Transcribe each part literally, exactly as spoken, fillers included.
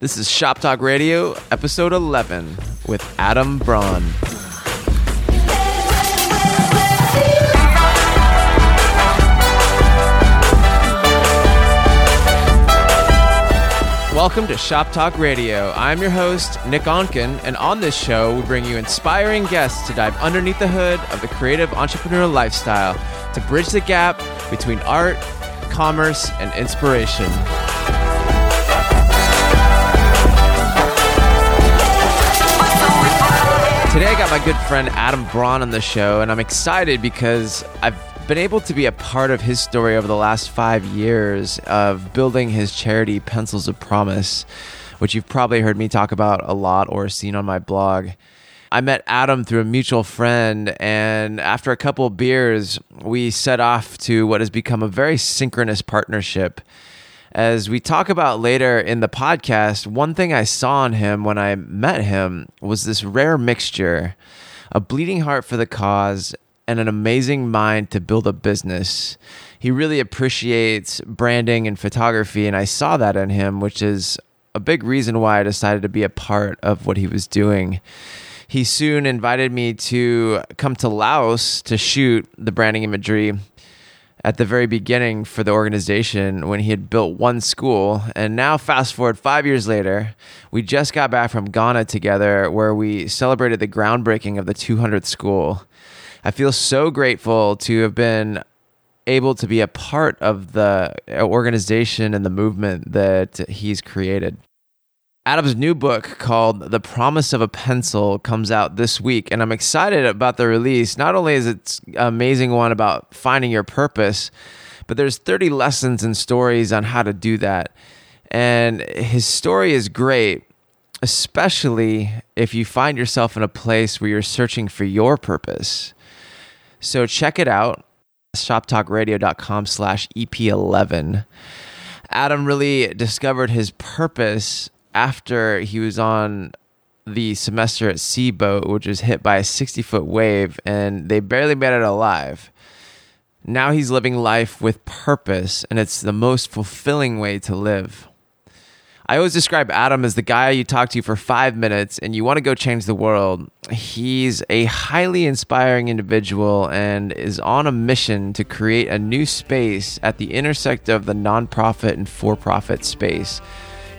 This is Shop Talk Radio, episode eleven, with Adam Braun. Welcome to Shop Talk Radio. I'm your host, Nick Onken, and on this show, we bring you inspiring guests to dive underneath the hood of the creative entrepreneurial lifestyle to bridge the gap between art, commerce, and inspiration. Today I got my good friend Adam Braun on the show, and I'm excited because I've been able to be a part of his story over the last five years of building his charity Pencils of Promise, which you've probably heard me talk about a lot or seen on my blog. I met Adam through a mutual friend, and after a couple of beers, we set off to what has become a very synchronous partnership. As we talk about later in the podcast, one thing I saw in him when I met him was this rare mixture, a bleeding heart for the cause and an amazing mind to build a business. He really appreciates branding and photography, and I saw that in him, which is a big reason why I decided to be a part of what he was doing. He soon invited me to come to Laos to shoot the branding imagery at the very beginning for the organization when he had built one school. And now fast forward five years later, we just got back from Ghana together where we celebrated the groundbreaking of the two hundredth school. I feel so grateful to have been able to be a part of the organization and the movement that he's created. Adam's new book called The Promise of a Pencil comes out this week, and I'm excited about the release. Not only is it an amazing one about finding your purpose, but there's thirty lessons and stories on how to do that. And his story is great, especially if you find yourself in a place where you're searching for your purpose. So check it out, shop talk radio dot com slash E P eleven. Adam really discovered his purpose after he was on the Semester at Sea boat, which was hit by a sixty-foot wave, and they barely made it alive. Now he's living life with purpose, and it's the most fulfilling way to live. I always describe Adam as the guy you talk to for five minutes, and you want to go change the world. He's a highly inspiring individual and is on a mission to create a new space at the intersect of the nonprofit and for-profit space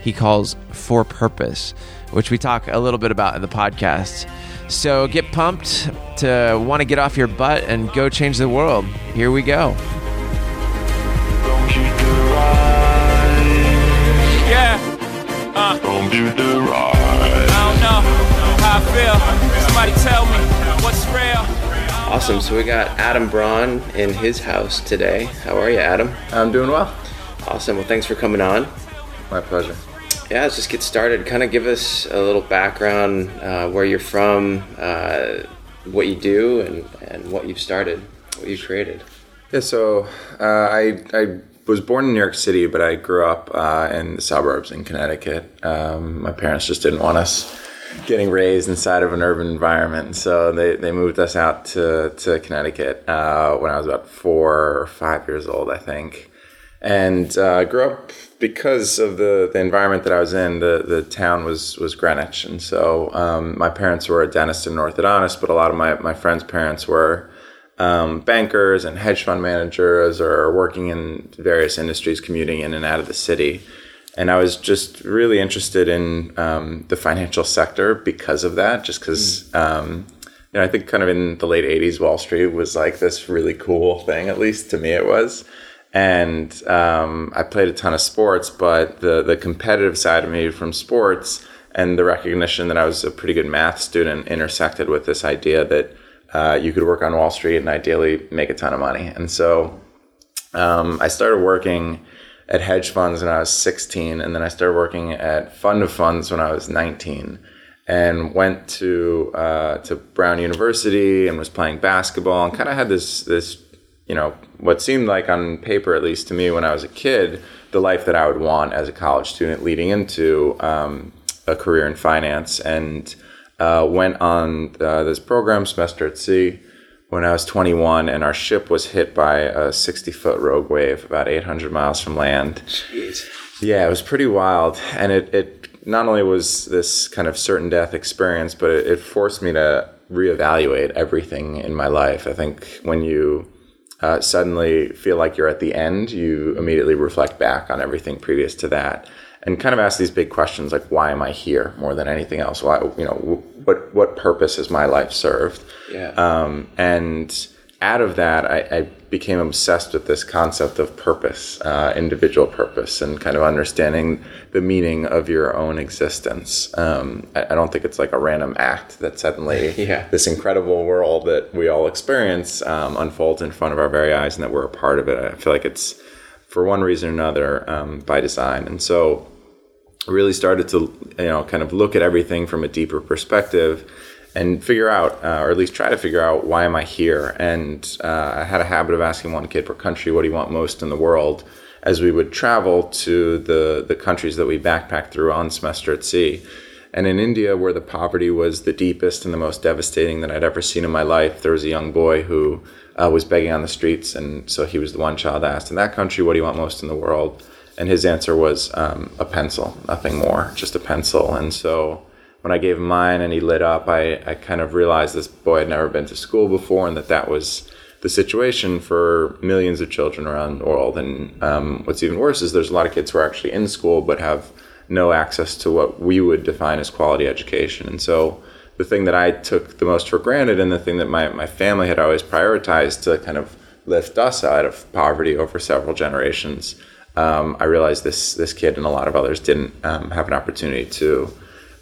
he calls For Purpose, which we talk a little bit about in the podcast. So get pumped to want to get off your butt and go change the world. Here we go. Don't do the right. Yeah. Uh. Don't do the right. I don't know how I feel. Somebody tell me what's real. Awesome. So we got Adam Braun in his house today. How are you, Adam? I'm doing well. Awesome. Well, thanks for coming on. My pleasure. Yeah, let's just get started. Kind of give us a little background, uh, where you're from, uh, what you do, and, and what you've started, what you've created. Yeah, so uh, I I was born in New York City, but I grew up uh, in the suburbs in Connecticut. Um, my parents just didn't want us getting raised inside of an urban environment, so they, they moved us out to, to Connecticut uh, when I was about four or five years old, I think. And I uh, grew up because of the, the environment that I was in. The, the town was, was Greenwich. And so um, my parents were a dentist and an orthodontist, but a lot of my, my friends' parents were um, bankers and hedge fund managers or working in various industries, commuting in and out of the city. And I was just really interested in um, the financial sector because of that, just because... Mm. Um, you know, I think kind of in the late eighties, Wall Street was like this really cool thing, at least to me it was. And um, I played a ton of sports, but the, the competitive side of me from sports and the recognition that I was a pretty good math student intersected with this idea that uh, you could work on Wall Street and ideally make a ton of money. And so um, I started working at hedge funds when I was sixteen, and then I started working at fund of funds when I was nineteen, and went to uh, to Brown University and was playing basketball and kind of had this this. you know, what seemed like on paper, at least to me when I was a kid, the life that I would want as a college student leading into um, a career in finance, and uh, went on uh, this program Semester at Sea when I was twenty-one, and our ship was hit by a sixty-foot rogue wave about eight hundred miles from land. Jeez. Yeah, it was pretty wild, and it, it not only was this kind of certain death experience, but it, it forced me to reevaluate everything in my life. I think when you uh, suddenly feel like you're at the end, you immediately reflect back on everything previous to that and kind of ask these big questions like, why am I here more than anything else? Why, you know, what what purpose has my life served? Yeah. Um, and out of that, I, I became obsessed with this concept of purpose, uh, individual purpose, and kind of understanding the meaning of your own existence. Um, I, I don't think it's like a random act that suddenly yeah. this incredible world that we all experience um, unfolds in front of our very eyes and that we're a part of it. I feel like it's, for one reason or another, um, by design. And so I really started to, you know, kind of look at everything from a deeper perspective and figure out, uh, or at least try to figure out, why am I here? And uh, I had a habit of asking one kid per country, what do you want most in the world? As we would travel to the, the countries that we backpacked through on Semester at Sea. And in India, where the poverty was the deepest and the most devastating that I'd ever seen in my life, there was a young boy who uh, was begging on the streets. And so he was the one child asked, in that country, what do you want most in the world? And his answer was um, a pencil, nothing more, just a pencil. And so when I gave him mine and he lit up, I, I kind of realized this boy had never been to school before and that that was the situation for millions of children around the world. And um, what's even worse is there's a lot of kids who are actually in school but have no access to what we would define as quality education. And so the thing that I took the most for granted and the thing that my, my family had always prioritized to kind of lift us out of poverty over several generations, um, I realized this this kid and a lot of others didn't um, have an opportunity to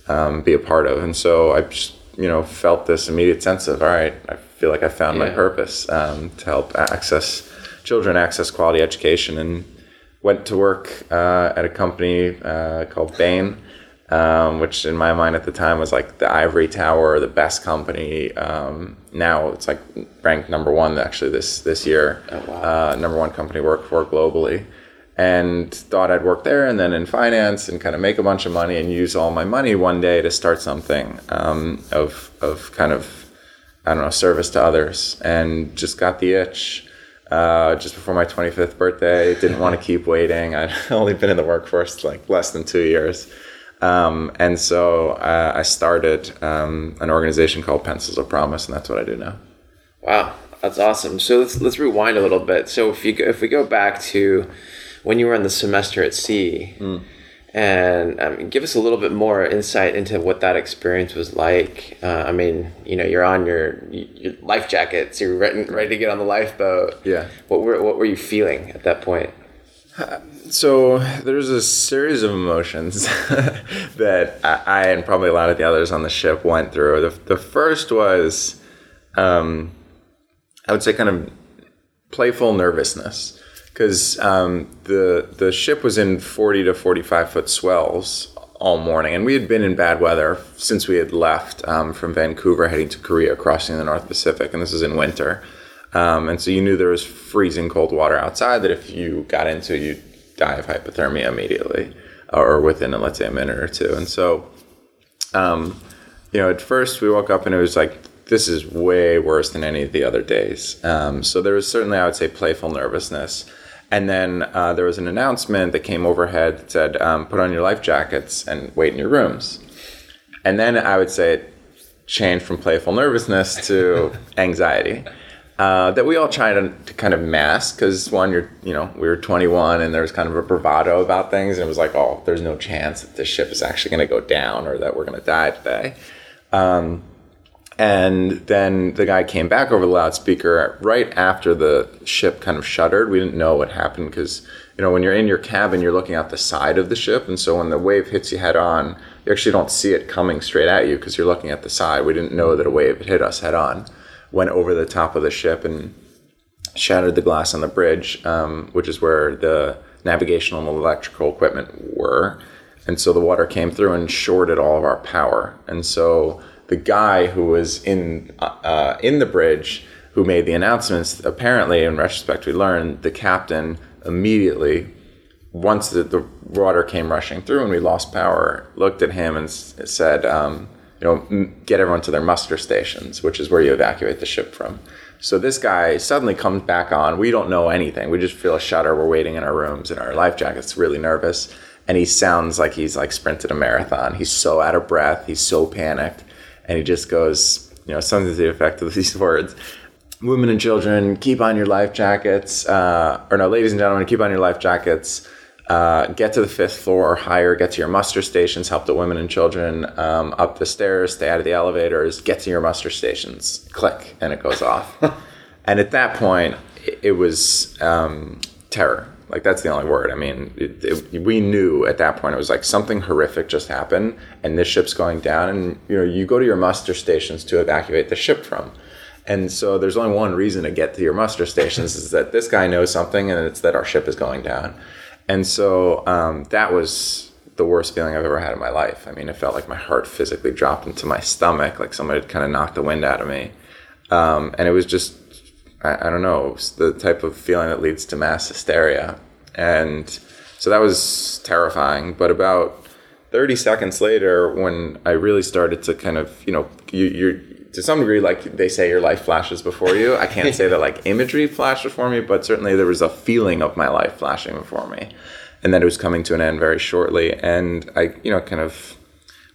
um, be a part of. And so I just, you know, felt this immediate sense of, all right, I feel like I found yeah. my purpose um, to help access children, access quality education. And went to work uh, at a company uh, called Bain, um, which in my mind at the time was like the ivory tower, the best company. Um, now it's like ranked number one actually this this year. Oh, wow. uh, number one company to work for globally. And thought I'd work there and then in finance and kind of make a bunch of money and use all my money one day to start something um, of of kind of, I don't know, service to others. And just got the itch. Uh, just before my twenty-fifth birthday, didn't want to keep waiting. I'd only been in the workforce like less than two years. Um, and so uh, I started um, an organization called Pencils of Promise, and that's what I do now. Wow, that's awesome. So let's let's rewind a little bit. So if you go, if we go back to when you were on the Semester at Sea, mm. and um, give us a little bit more insight into what that experience was like. Uh, I mean, you know, you're on your, your life jackets, you're ready, ready to get on the lifeboat. Yeah. What were what were you feeling at that point? Uh, so there's a series of emotions that I, I and probably a lot of the others on the ship went through. The, the first was, um, I would say, kind of playful nervousness. Because um, the the ship was in forty to forty-five foot swells all morning, and we had been in bad weather since we had left um, from Vancouver heading to Korea, crossing the North Pacific, and this was in winter. Um, and so you knew there was freezing cold water outside that if you got into, you'd die of hypothermia immediately, or within, let's say, a minute or two. And so, um, you know, at first we woke up and it was like, this is way worse than any of the other days. Um, so there was certainly, I would say, playful nervousness. And then uh, there was an announcement that came overhead that said, um, put on your life jackets and wait in your rooms. And then I would say it changed from playful nervousness to anxiety uh, that we all tried to, to kind of mask. Because one, you're, you know, we were twenty-one and there was kind of a bravado about things. And it was like, oh, there's no chance that this ship is actually going to go down or that we're going to die today. Um, And then the guy came back over the loudspeaker right after the ship kind of shuddered. We didn't know what happened because, you know, when you're in your cabin, you're looking out the side of the ship. And so when the wave hits you head on, you actually don't see it coming straight at you because you're looking at the side. We didn't know that a wave had hit us head on, went over the top of the ship and shattered the glass on the bridge, um, which is where the navigational and electrical equipment were. And so the water came through and shorted all of our power. And so the guy who was in uh, in the bridge who made the announcements, apparently, in retrospect, we learned, the captain immediately, once the, the water came rushing through and we lost power, looked at him and s- said, um, you know, get everyone to their muster stations, which is where you evacuate the ship from. So this guy suddenly comes back on. We don't know anything. We just feel a shudder. We're waiting in our rooms in our life jackets, really nervous. and he sounds like he's like sprinted a marathon. He's so out of breath. He's so panicked. And he just goes, you know, something to the effect of these words. Women and children, keep on your life jackets. Uh, or no, ladies and gentlemen, keep on your life jackets. Uh, get to the fifth floor or higher. Get to your muster stations. Help the women and children um, up the stairs. Stay out of the elevators. Get to your muster stations. Click. And it goes off. And at that point, it, it was um, terror. Like, that's the only word. I mean, it, it, we knew at that point it was like something horrific just happened and this ship's going down. And, you know, you go to your muster stations to evacuate the ship from. And so there's only one reason to get to your muster stations is that this guy knows something, and it's that our ship is going down. And so um, that was the worst feeling I've ever had in my life. I mean, it felt like my heart physically dropped into my stomach, like somebody had kind of knocked the wind out of me. Um, and it was just... I, I don't know, it's the type of feeling that leads to mass hysteria. And so that was terrifying. But about thirty seconds later, when I really started to kind of, you know, you, you're to some degree, like they say, your life flashes before you. I can't say that like imagery flashed before me, but certainly there was a feeling of my life flashing before me. And that it was coming to an end very shortly. And I, you know, kind of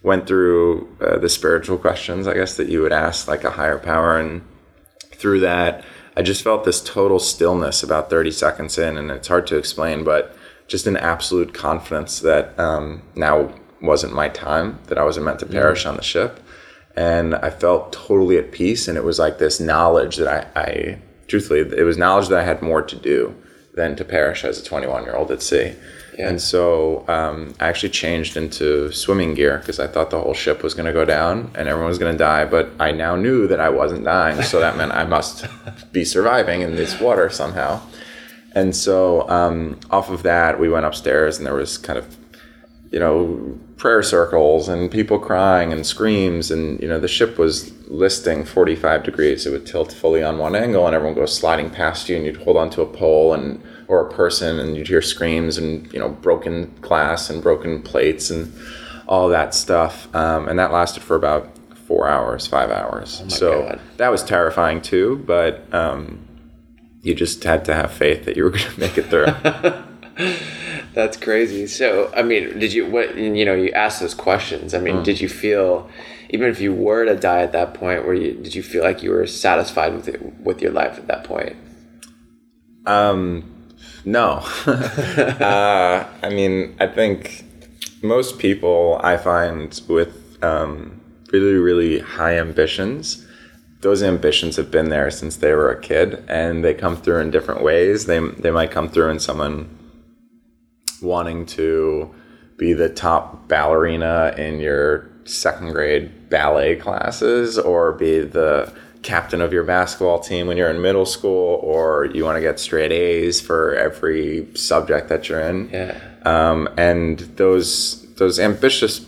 went through uh, the spiritual questions, I guess, that you would ask like a higher power. And through that, I just felt this total stillness about thirty seconds in, and it's hard to explain, but just an absolute confidence that um, now wasn't my time, that I wasn't meant to perish mm. on the ship. And I felt totally at peace, and it was like this knowledge that I, I, truthfully, it was knowledge that I had more to do than to perish as a twenty-one-year-old at sea. Yeah. And so um, I actually changed into swimming gear because I thought the whole ship was going to go down and everyone was going to die. But I now knew that I wasn't dying. So that meant I must be surviving in this water somehow. And so um, off of that, we went upstairs and there was kind of, you know, prayer circles and people crying and screams. And, you know, the ship was listing forty-five degrees. It would tilt fully on one angle and everyone goes sliding past you and you'd hold onto a pole and or a person, and you'd hear screams and, you know, broken glass and broken plates and all that stuff. Um, and that lasted for about four hours, five hours. Oh my so God. That was terrifying too, but um, you just had to have faith that you were going to make it through. That's crazy. So, I mean, did you, what, you know, you asked those questions. I mean, mm. did you feel, even if you were to die at that point, were you, did you feel like you were satisfied with it, with your life at that point? Um, No. uh, I mean, I think most people I find with um, really, really high ambitions, those ambitions have been there since they were a kid, and they come through in different ways. They they might come through in someone wanting to be the top ballerina in your second grade ballet classes, or be the captain of your basketball team when you're in middle school, or you want to get straight A's for every subject that you're in. Yeah. Um, and those those ambitious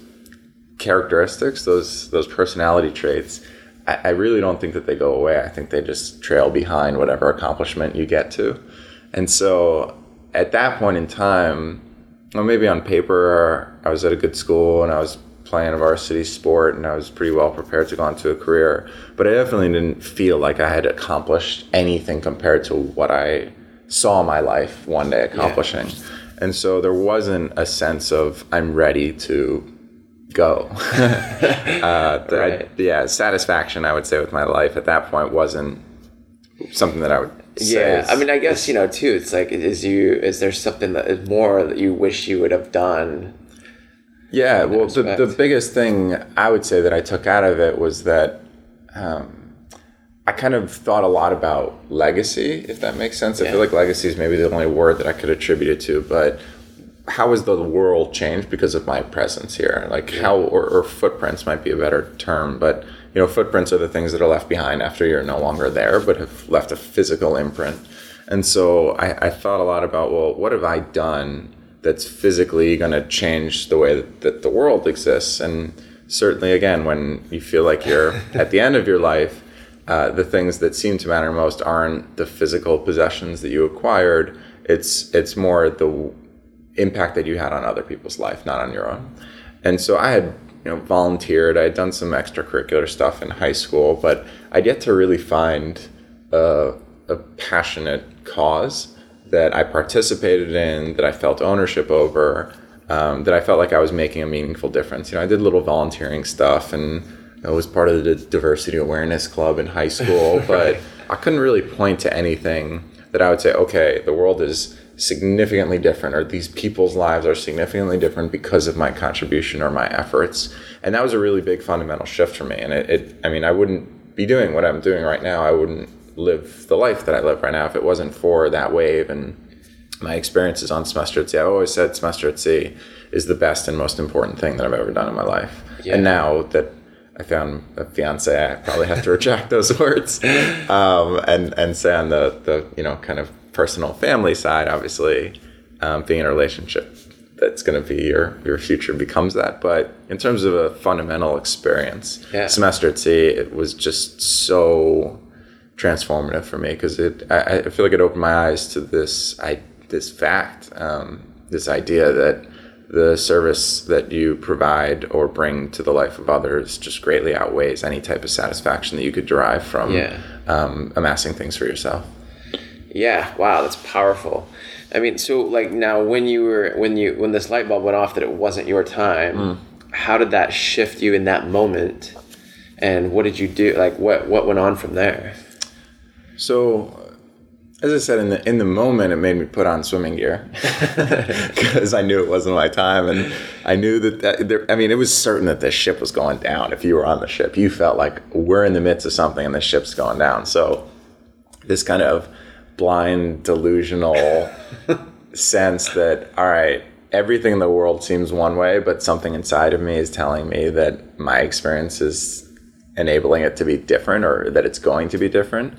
characteristics, those those personality traits, I, I really don't think that they go away. I think they just trail behind whatever accomplishment you get to. And so at that point in time, well, maybe on paper, I was at a good school and I was playing a varsity sport and I was pretty well prepared to go into a career, but I definitely didn't feel like I had accomplished anything compared to what I saw my life one day accomplishing. Yeah. And so there wasn't a sense of I'm ready to go. uh, right. I, yeah, satisfaction I would say with my life at that point wasn't something that I would say. Yeah, I mean, I guess, you know, too, it's like, is you is there something that is more that you wish you would have done? Yeah, well, the, the biggest thing I would say that I took out of it was that um, I kind of thought a lot about legacy, if that makes sense. Yeah. I feel like legacy is maybe the only word that I could attribute it to, but how has the world changed because of my presence here? Like how, or, or footprints might be a better term, but, you know, footprints are the things that are left behind after you're no longer there, but have left a physical imprint. And so I, I thought a lot about, well, what have I done that's physically going to change the way that, that the world exists? And certainly, again, when you feel like you're at the end of your life, uh, the things that seem to matter most aren't the physical possessions that you acquired. It's it's more the w- impact that you had on other people's life, not on your own. And so I had, you know, volunteered. I had done some extracurricular stuff in high school, but I'd yet to really find a, a passionate cause that I participated in, that I felt ownership over, um, that I felt like I was making a meaningful difference. You know, I did little volunteering stuff, and I was part of the diversity awareness club in high school, but I couldn't really point to anything that I would say, okay, the world is significantly different, or these people's lives are significantly different because of my contribution or my efforts. And that was a really big fundamental shift for me. And it, it I mean, I wouldn't be doing what I'm doing right now. I wouldn't live the life that I live right now if it wasn't for that wave and my experiences on Semester at Sea. I've always said Semester at Sea is the best and most important thing that I've ever done in my life. Yeah. And now that I found a fiance, I probably have to retract those words. Um, and, and say on the, the, you know, kind of personal family side, obviously, um, being in a relationship that's going to be your, your future becomes that. But in terms of a fundamental experience, yeah. Semester at Sea, it was just so transformative for me, because it, I, I feel like it opened my eyes to this, I, this fact, um, this idea that the service that you provide or bring to the life of others just greatly outweighs any type of satisfaction that you could derive from yeah. um, amassing things for yourself. Yeah. Wow. That's powerful. I mean, so like now when you were, when you, when this light bulb went off that it wasn't your time, mm. how did that shift you in that moment? And what did you do? Like what, what went on from there? So, as I said, in the in the moment, it made me put on swimming gear because I knew it wasn't my time, and I knew that, that there, I mean, it was certain that the ship was going down. If you were on the ship, you felt like we're in the midst of something, and the ship's going down. So, this kind of blind, delusional sense that, all right, everything in the world seems one way, but something inside of me is telling me that my experience is enabling it to be different, or that it's going to be different.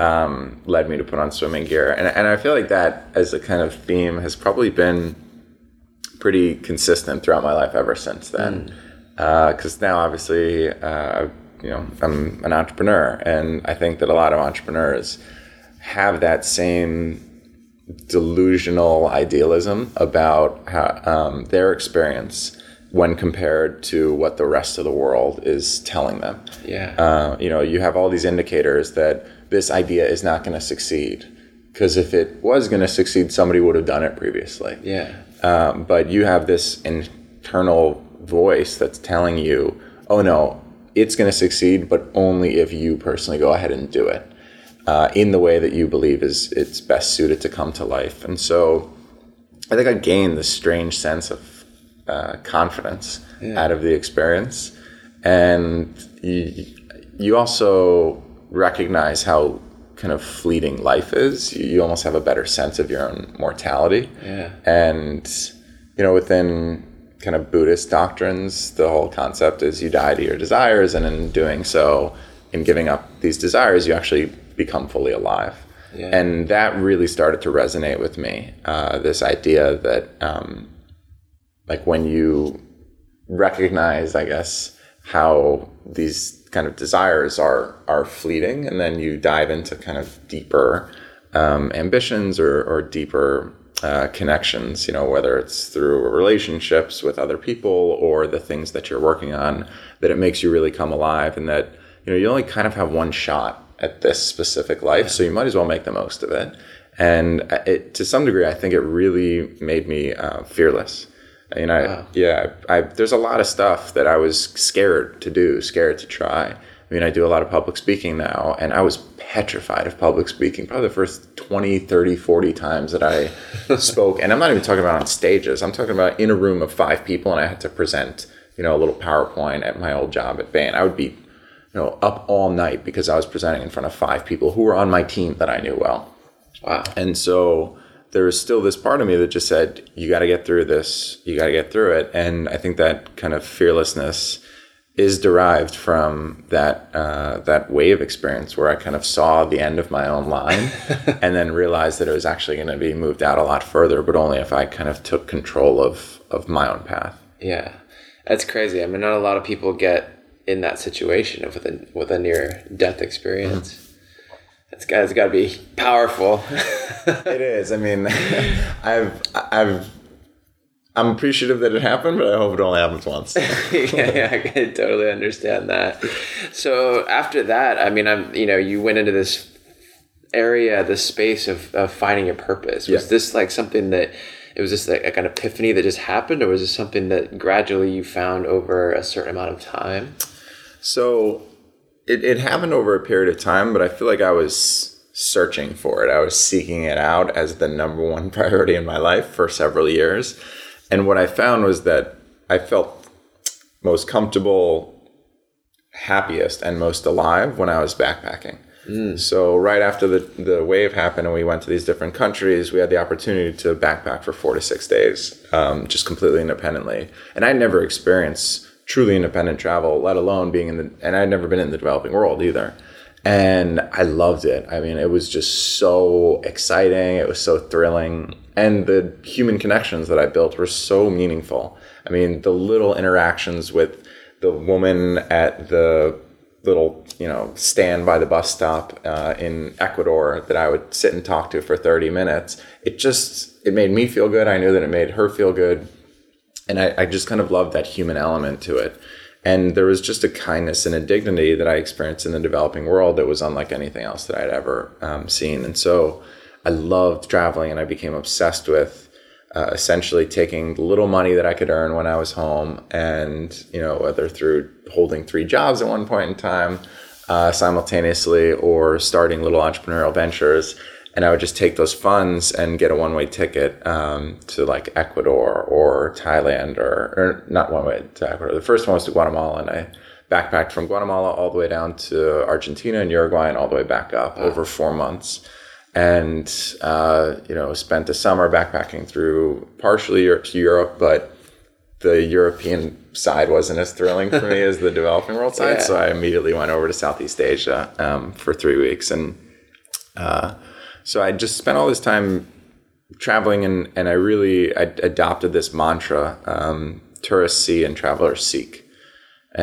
Um, led me to put on swimming gear. And and I feel like that as a kind of theme has probably been pretty consistent throughout my life ever since then. Because mm. uh, now obviously, uh, you know, I'm an entrepreneur, and I think that a lot of entrepreneurs have that same delusional idealism about how, um, their experience when compared to what the rest of the world is telling them. Yeah. Uh, you know, you have all these indicators that this idea is not going to succeed, because if it was going to succeed, somebody would have done it previously. Yeah. Um, but you have this internal voice that's telling you, oh no, it's going to succeed, but only if you personally go ahead and do it uh, in the way that you believe is it's best suited to come to life. And so I think I gained this strange sense of uh, confidence yeah. out of the experience. And you, you also recognize how kind of fleeting life is. You almost have a better sense of your own mortality. Yeah. And, you know, within kind of Buddhist doctrines, the whole concept is you die to your desires, and in doing so, in giving up these desires, you actually become fully alive. Yeah. And that really started to resonate with me, uh, this idea that, um, like, when you recognize, I guess, how these kind of desires are are fleeting, and then you dive into kind of deeper um, ambitions or, or deeper uh, connections, you know, whether it's through relationships with other people or the things that you're working on, that it makes you really come alive, and that, you know, you only kind of have one shot at this specific life, so you might as well make the most of it. And it, to some degree, I think it really made me uh, fearless. You know, wow. yeah, I, I, there's a lot of stuff that I was scared to do, scared to try. I mean, I do a lot of public speaking now, and I was petrified of public speaking probably the first twenty, thirty, forty times that I spoke. And I'm not even talking about on stages. I'm talking about in a room of five people, and I had to present, you know, a little PowerPoint at my old job at Bain. I would be, you know, up all night because I was presenting in front of five people who were on my team that I knew well. Wow. And so there was still this part of me that just said, you got to get through this, you got to get through it. And I think that kind of fearlessness is derived from that uh, that wave experience where I kind of saw the end of my own line and then realized that it was actually going to be moved out a lot further, but only if I kind of took control of, of my own path. Yeah, that's crazy. I mean, not a lot of people get in that situation with a, with a near-death experience. Mm-hmm. It's got, it's got to be powerful. It is. I mean, I've, I've, I'm appreciative that it happened, but I hope it only happens once. yeah, yeah, I can totally understand that. So after that, I mean, I'm, you know, you went into this area, this space of, of finding your purpose. Was yeah. this like something that it was just like a kind of epiphany that just happened, or was it something that gradually you found over a certain amount of time? So it, it happened over a period of time, but I feel like I was searching for it. I was seeking it out as the number one priority in my life for several years. And what I found was that I felt most comfortable, happiest, and most alive when I was backpacking. Mm. So right after the, the wave happened and we went to these different countries, we had the opportunity to backpack for four to six days, um, just completely independently. And I'd never experienced truly independent travel, let alone being in the, and I'd never been in the developing world either. And I loved it. I mean, it was just so exciting. It was so thrilling. And the human connections that I built were so meaningful. I mean, the little interactions with the woman at the little, you know, stand by the bus stop uh, in Ecuador that I would sit and talk to for thirty minutes. It just, it made me feel good. I knew that it made her feel good. And I, I just kind of loved that human element to it. And there was just a kindness and a dignity that I experienced in the developing world that was unlike anything else that I'd ever um, seen. And so I loved traveling, and I became obsessed with Uh, essentially taking the little money that I could earn when I was home, and, you know, whether through holding three jobs at one point in time uh, simultaneously or starting little entrepreneurial ventures. And I would just take those funds and get a one-way ticket um, to like Ecuador or Thailand, or, or not one way to Ecuador. The first one was to Guatemala, and I backpacked from Guatemala all the way down to Argentina and Uruguay and all the way back up wow. over four months. And, uh, you know, spent the summer backpacking through partially Europe, but the European side wasn't as thrilling for me as the developing world side. Yeah. So I immediately went over to Southeast Asia um, for three weeks. And uh, so I just spent all this time traveling, and, and I really I adopted this mantra, um, tourists see and travelers seek.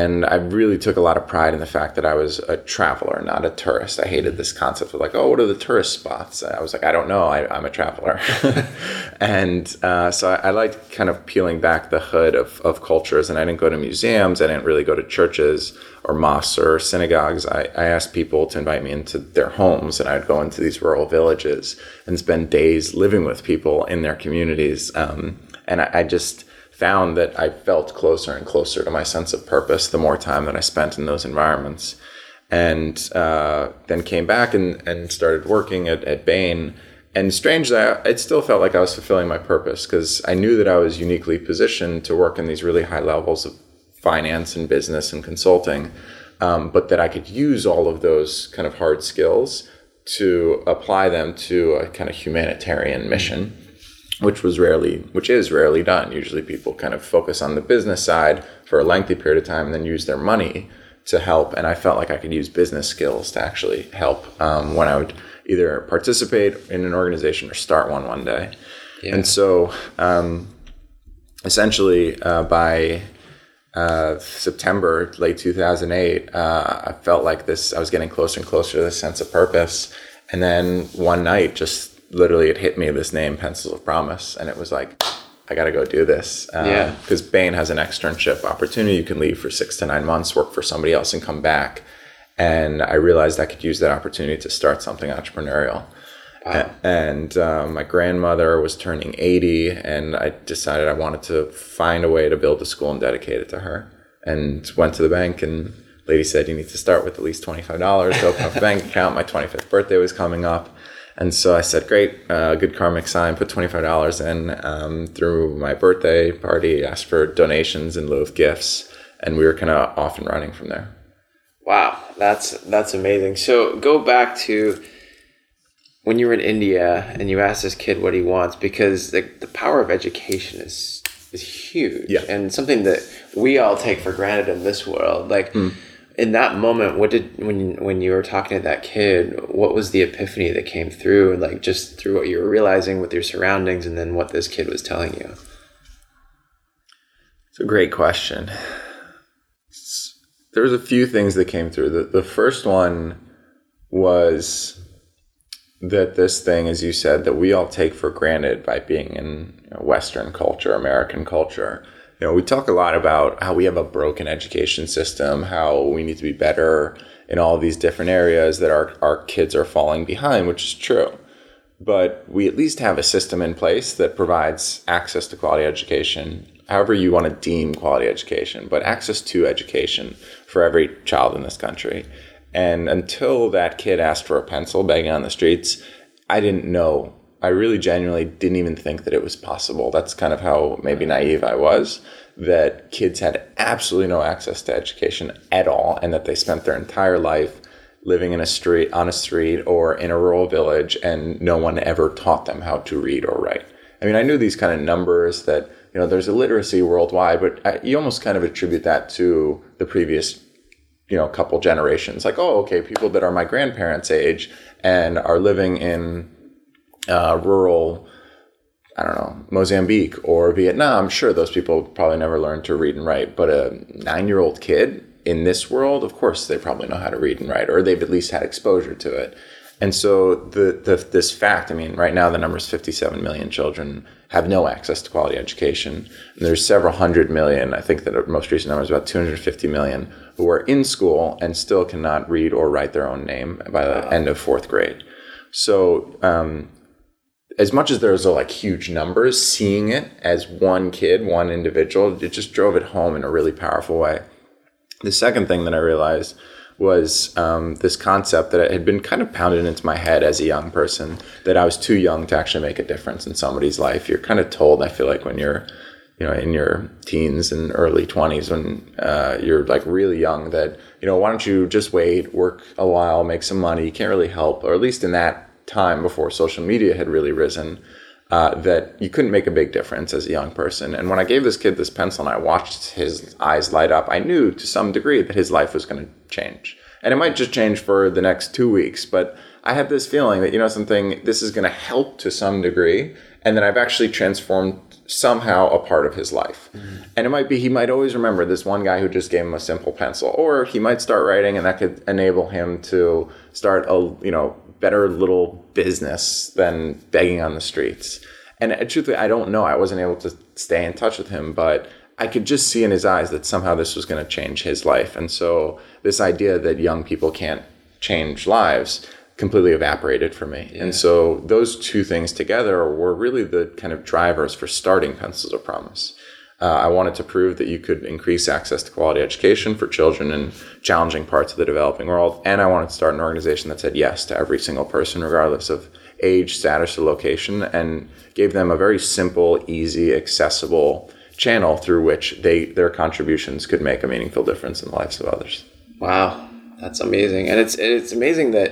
And I really took a lot of pride in the fact that I was a traveler, not a tourist. I hated this concept of like, oh, what are the tourist spots? I was like, I don't know. I, I'm a traveler. and uh, so I, I liked kind of peeling back the hood of, of cultures. And I didn't go to museums. I didn't really go to churches or mosques or synagogues. I, I asked people to invite me into their homes. And I'd go into these rural villages and spend days living with people in their communities. Um, and I, I just... found that I felt closer and closer to my sense of purpose the more time that I spent in those environments. And uh, then came back and, and started working at, at Bain. And strangely, I, it still felt like I was fulfilling my purpose, because I knew that I was uniquely positioned to work in these really high levels of finance and business and consulting, um, but that I could use all of those kind of hard skills to apply them to a kind of humanitarian mission. Which was rarely, which is rarely done. Usually people kind of focus on the business side for a lengthy period of time and then use their money to help. And I felt like I could use business skills to actually help um, when I would either participate in an organization or start one one day. Yeah. And so um, essentially uh, by uh, September, late two thousand eight, uh, I felt like this, I was getting closer and closer to this sense of purpose. And then one night, just literally it hit me, this name, Pencils of Promise. And it was like, I got to go do this. Um, yeah. Because Bain has an externship opportunity. You can leave for six to nine months, work for somebody else, and come back. And I realized I could use that opportunity to start something entrepreneurial. Wow. A- and uh, my grandmother was turning eighty, and I decided I wanted to find a way to build a school and dedicate it to her. And went to the bank, and the lady said, you need to start with at least twenty-five dollars to open up a bank account. My twenty-fifth birthday was coming up. And so I said, great, uh, good karmic sign, put twenty-five dollars in, um, threw my birthday party, asked for donations in lieu of gifts, and we were kind of off and running from there. Wow, that's that's amazing. So go back to when you were in India and you asked this kid what he wants, because the, the power of education is is huge. Yeah. And something that we all take for granted in this world. Like. Mm. In that moment, what did when when you were talking to that kid, what was the epiphany that came through, like just through what you were realizing with your surroundings and then what this kid was telling you? It's a great question. It's, there was a few things that came through. The, the first one was that this thing, as you said, that we all take for granted by being in, you know, Western culture, American culture. You know, we talk a lot about how we have a broken education system, how we need to be better in all these different areas, that our, our kids are falling behind, which is true. but we at least have a system in place that provides access to quality education, however you want to deem quality education, but access to education for every child in this country. And until that kid asked for a pencil begging on the streets, I didn't know. I really genuinely didn't even think that it was possible. That's kind of how maybe naive I was, that kids had absolutely no access to education at all, and that they spent their entire life living in a street, on a street, or in a rural village, and no one ever taught them how to read or write. I mean, I knew these kind of numbers that, you know, there's illiteracy worldwide, but I, you almost kind of attribute that to the previous, you know, couple generations. Like, oh, okay, people that are my grandparents' age and are living in uh, rural, I don't know, Mozambique or Vietnam, sure, those people probably never learned to read and write, but a nine-year-old kid in this world, of course, they probably know how to read and write, or they've at least had exposure to it. And so the, the this fact, I mean, right now the number is fifty-seven million children have no access to quality education. And there's several hundred million, I think that the most recent number is about two hundred fifty million, who are in school and still cannot read or write their own name by the wow. end of fourth grade. So um, as much as there's like huge numbers, seeing it as one kid, one individual, it just drove it home in a really powerful way. The second thing that I realized was um, this concept that had been kind of pounded into my head as a young person, that I was too young to actually make a difference in somebody's life. You're kind of told, I feel like, when you're, you know, in your teens and early twenties, when uh, you're like really young, that, you know, why don't you just wait, work a while, make some money, you can't really help, or at least in that time before social media had really risen, Uh, that you couldn't make a big difference as a young person. And when I gave this kid this pencil and I watched his eyes light up, I knew to some degree that his life was going to change. And it might just change for the next two weeks, but I have this feeling that, you know, something, this is going to help to some degree, and that I've actually transformed somehow a part of his life. Mm-hmm. And it might be, he might always remember this one guy who just gave him a simple pencil, or he might start writing and that could enable him to start a, you know, better little business than begging on the streets. And uh, truthfully, I don't know. I wasn't able to stay in touch with him, but I could just see in his eyes that somehow this was going to change his life. And so this idea that young people can't change lives completely evaporated for me. Yeah. And so those two things together were really the kind of drivers for starting Pencils of Promise. Uh, I wanted to prove that you could increase access to quality education for children in challenging parts of the developing world. And I wanted to start an organization that said yes to every single person, regardless of age, status, or location, and gave them a very simple, easy, accessible channel through which they their contributions could make a meaningful difference in the lives of others. Wow, that's amazing. And it's it's amazing that,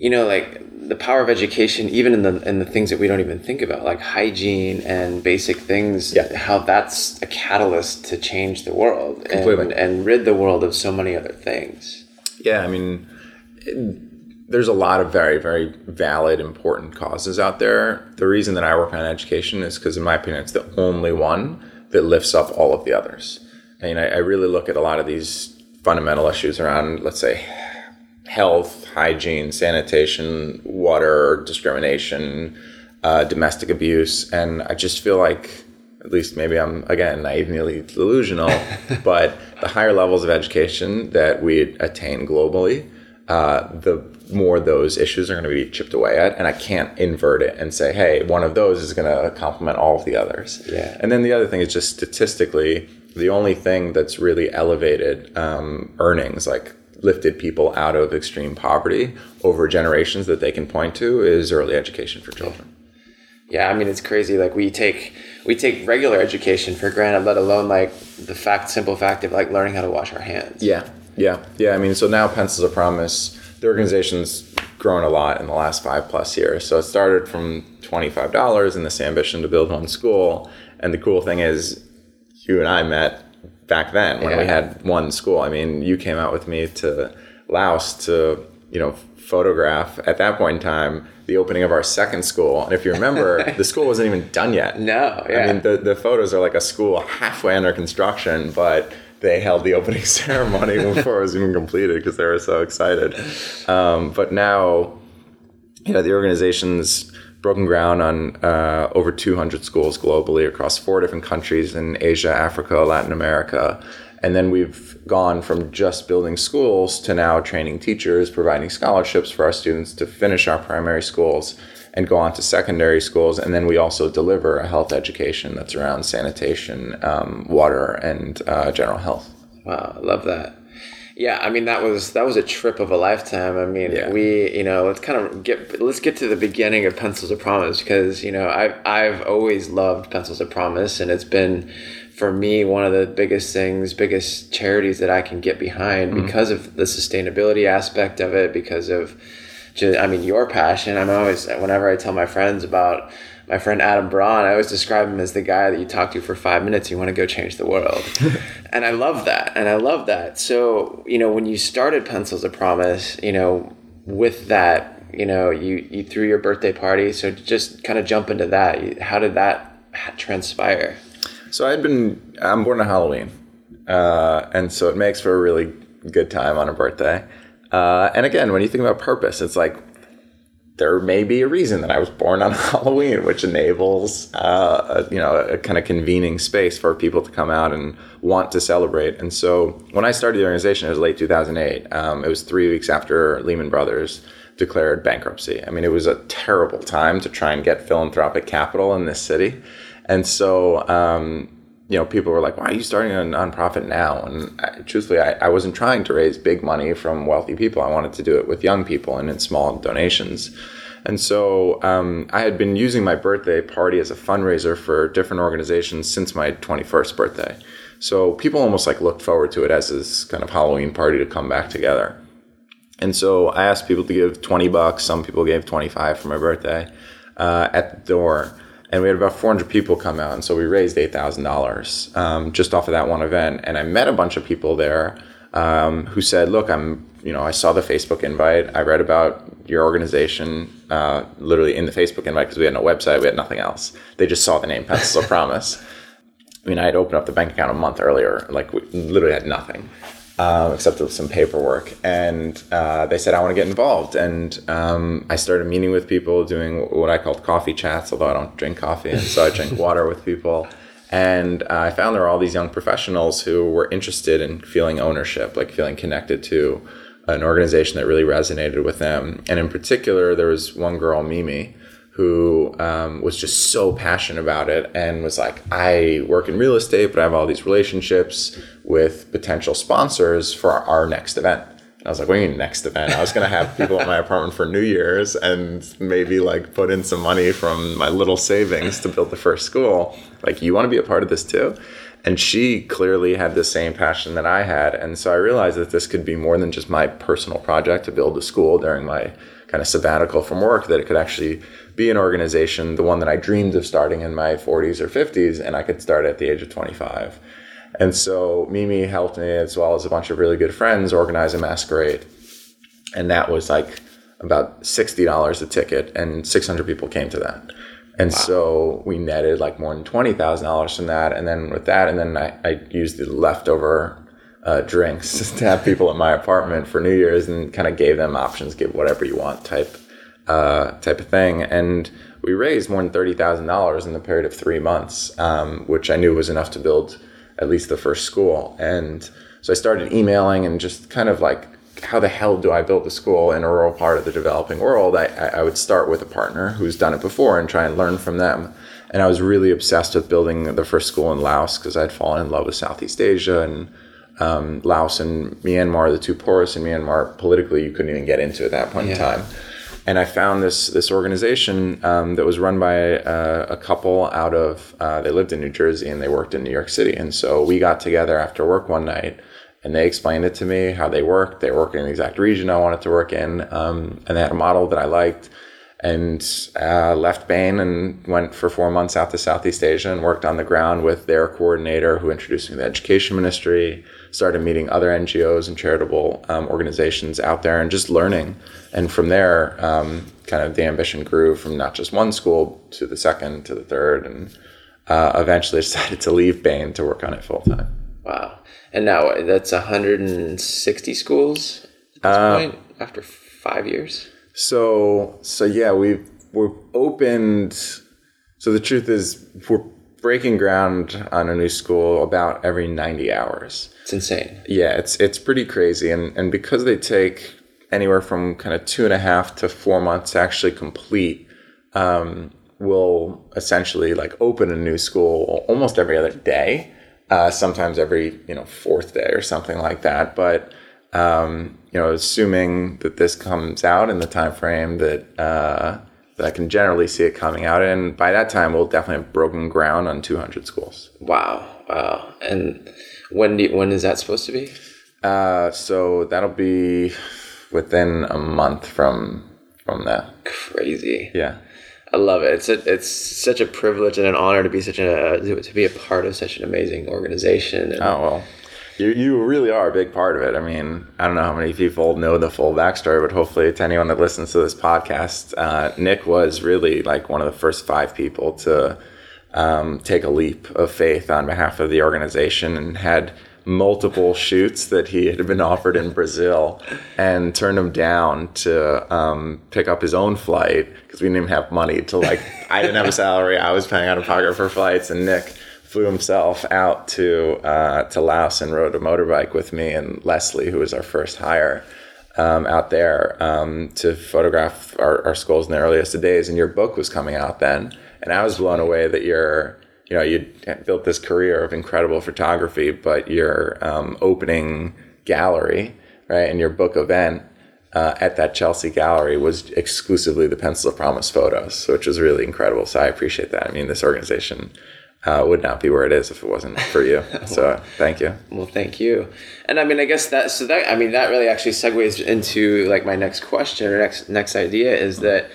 you know, like, the power of education, even in the in the things that we don't even think about, like hygiene and basic things, yeah. how that's a catalyst to change the world and, and rid the world of so many other things. Yeah, I mean, it, there's a lot of very, very valid, important causes out there. The reason that I work on education is because, in my opinion, it's the only one that lifts up all of the others. I mean, I, I really look at a lot of these fundamental issues around, let's say, health, hygiene, sanitation, water, discrimination, uh, domestic abuse. And I just feel like, at least maybe I'm, again, naively delusional, but the higher levels of education that we attain globally, uh, the more those issues are going to be chipped away at. And I can't invert it and say, hey, one of those is going to complement all of the others. Yeah. And then the other thing is just statistically, the only thing that's really elevated um, earnings, like lifted people out of extreme poverty over generations that they can point to, is early education for children. Yeah, I mean, it's crazy. Like, we take we take regular education for granted, let alone like the fact, simple fact of like learning how to wash our hands. Yeah, yeah, yeah. I mean, so now Pencils of Promise, the organization's grown a lot in the last five plus years. So it started from twenty-five dollars and this ambition to build one school. And the cool thing is, you and I met back then when yeah. we had one school. I mean, you came out with me to Laos to, you know, photograph at that point in time the opening of our second school. And if you remember, the school wasn't even done yet. No, yeah. I mean, the, the photos are like a school halfway under construction, but they held the opening ceremony before it was even completed because they were so excited. Um, but now, you know, the organization's broken ground on uh, over two hundred schools globally across four different countries in Asia, Africa, Latin America, And then we've gone from just building schools to now training teachers, providing scholarships for our students to finish our primary schools and go on to secondary schools. And then we also deliver a health education that's around sanitation, um, water, and uh, general health. Wow, I love that. Yeah, I mean, that was that was a trip of a lifetime. I mean, yeah. we, you know, let's kind of get let's get to the beginning of Pencils of Promise, because, you know, I've, I've always loved Pencils of Promise, and it's been, for me, one of the biggest things, biggest charities that I can get behind mm-hmm. because of the sustainability aspect of it, because of, just, I mean, your passion. I'm always, whenever I tell my friends about my friend Adam Braun, I always describe him as the guy that you talk to for five minutes, you want to go change the world. And I love that. And I love that. So, you know, when you started Pencils of Promise, you know, with that, you know, you, you threw your birthday party. So just kind of jump into that. How did that transpire? So I had been, I'm born on Halloween. Uh, and so it makes for a really good time on a birthday. Uh, and again, when you think about purpose, it's like, there may be a reason that I was born on Halloween, which enables, uh, a, you know, a kind of convening space for people to come out and want to celebrate. And so when I started the organization, it was late two thousand eight. Um, it was three weeks after Lehman Brothers declared bankruptcy. I mean, it was a terrible time to try and get philanthropic capital in this city. And so, um, you know, people were like, why are you starting a nonprofit now? And I, truthfully, I, I wasn't trying to raise big money from wealthy people. I wanted to do it with young people and in small donations. And so um, I had been using my birthday party as a fundraiser for different organizations since my twenty-first birthday. So people almost like looked forward to it as this kind of Halloween party to come back together. And so I asked people to give twenty bucks. Some people gave twenty-five for my birthday uh, at the door. And we had about four hundred people come out. And so we raised eight thousand dollars um, just off of that one event. And I met a bunch of people there um, who said, look, I'm, you know, I saw the Facebook invite. I read about your organization uh, literally in the Facebook invite because we had no website. We had nothing else. They just saw the name Pencils of Promise. I mean, I had opened up the bank account a month earlier. Like, we literally had nothing um, except with some paperwork. And uh, they said, I want to get involved. And um, I started meeting with people, doing what I called coffee chats, although I don't drink coffee. And so I drink water with people. And uh, I found there were all these young professionals who were interested in feeling ownership, like feeling connected to an organization that really resonated with them. And in particular, there was one girl, Mimi, who um, was just so passionate about it and was like, I work in real estate, but I have all these relationships with potential sponsors for our, our next event. And I was like, what do you mean next event? I was going to have people at my apartment for New Year's and maybe like put in some money from my little savings to build the first school. Like, you want to be a part of this too? And she clearly had the same passion that I had. And so I realized that this could be more than just my personal project to build a school during my kind of sabbatical from work, that it could actually be an organization, the one that I dreamed of starting in my forties or fifties, and I could start at the age of twenty-five. And so Mimi helped me, as well as a bunch of really good friends, organize a masquerade. And that was like about sixty dollars a ticket, and six hundred people came to that. And wow. So we netted like more than twenty thousand dollars from that. And then with that, and then I, I used the leftover Uh, drinks to have people at my apartment for New Year's, and kind of gave them options, give whatever you want type uh, type of thing. And we raised more than thirty thousand dollars in the period of three months, um, which I knew was enough to build at least the first school. And so I started emailing and just kind of like, how the hell do I build a school in a rural part of the developing world? I, I would start with a partner who's done it before and try and learn from them. And I was really obsessed with building the first school in Laos because I'd fallen in love with Southeast Asia, and Um, Laos and Myanmar, the two poorest in Myanmar, politically you couldn't even get into at that point yeah. in time. And I found this this organization um, that was run by uh, a couple out of, uh, they lived in New Jersey and they worked in New York City. And so we got together after work one night and they explained it to me, how they worked. They worked in the exact region I wanted to work in. Um, and they had a model that I liked, and uh, left Bain and went for four months out to Southeast Asia and worked on the ground with their coordinator, who introduced me to the education ministry, started meeting other N G Os and charitable um, organizations out there and just learning. And from there, um, kind of the ambition grew from not just one school to the second, to the third, and uh, eventually decided to leave Bain to work on it full time. Wow. And now that's one hundred sixty schools at this uh, point after five years? So, so yeah, we've, we've opened, so the truth is we're breaking ground on a new school about every ninety hours. It's insane. Yeah, it's it's pretty crazy. And, and because they take anywhere from kind of two and a half to four months to actually complete, um, we'll essentially like open a new school almost every other day, uh, sometimes every, you know, fourth day or something like that. But, um, you know, assuming that this comes out in the time frame that, uh, that I can generally see it coming out. And by that time, we'll definitely have broken ground on two hundred schools. Wow. Wow. And when do you, when is that supposed to be? Uh, so that'll be within a month from, from that. Crazy. Yeah. I love it. It's a, it's such a privilege and an honor to be such a, to be a part of such an amazing organization. And oh, well. You you really are a big part of it. I mean, I don't know how many people know the full backstory, but hopefully to anyone that listens to this podcast, uh, Nick was really like one of the first five people to um, take a leap of faith on behalf of the organization, and had multiple shoots that he had been offered in Brazil and turned them down to um, pick up his own flight, because we didn't even have money to like, I didn't have a salary. I was paying out of pocket for flights, and Nick flew himself out to uh, to Laos and rode a motorbike with me and Leslie, who was our first hire, um, out there um, to photograph our, our schools in the earliest of days. And your book was coming out then, and I was blown away that you're, you know, you built this career of incredible photography, but your um, opening gallery, right, and your book event uh, at that Chelsea gallery was exclusively the Pencil of Promise photos, which was really incredible. So I appreciate that. I mean, this organization Uh, would not be where it is if it wasn't for you. So uh, thank you. Well, thank you. And I mean, I guess that, so that, I mean, that really actually segues into like my next question or next, next idea is that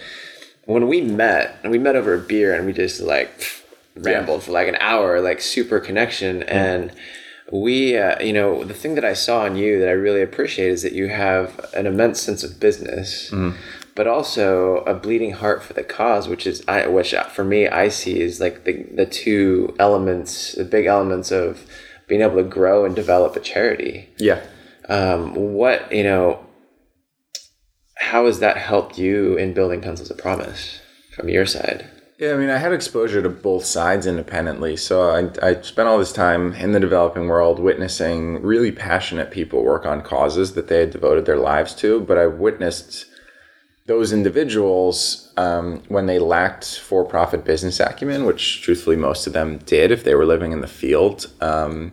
when we met and we met over a beer and we just like pff, rambled yeah. for like an hour, like super connection. Mm. And we, uh, you know, the thing that I saw in you that I really appreciate is that you have an immense sense of business, mm. but also a bleeding heart for the cause, which is I, which for me I see is like the the two elements, the big elements of being able to grow and develop a charity. Yeah. Um, what you know? How has that helped you in building Pencils of Promise from your side? Yeah, I mean, I had exposure to both sides independently, so I, I spent all this time in the developing world witnessing really passionate people work on causes that they had devoted their lives to, but I witnessed those individuals, um, when they lacked for-profit business acumen, which truthfully most of them did if they were living in the field, um,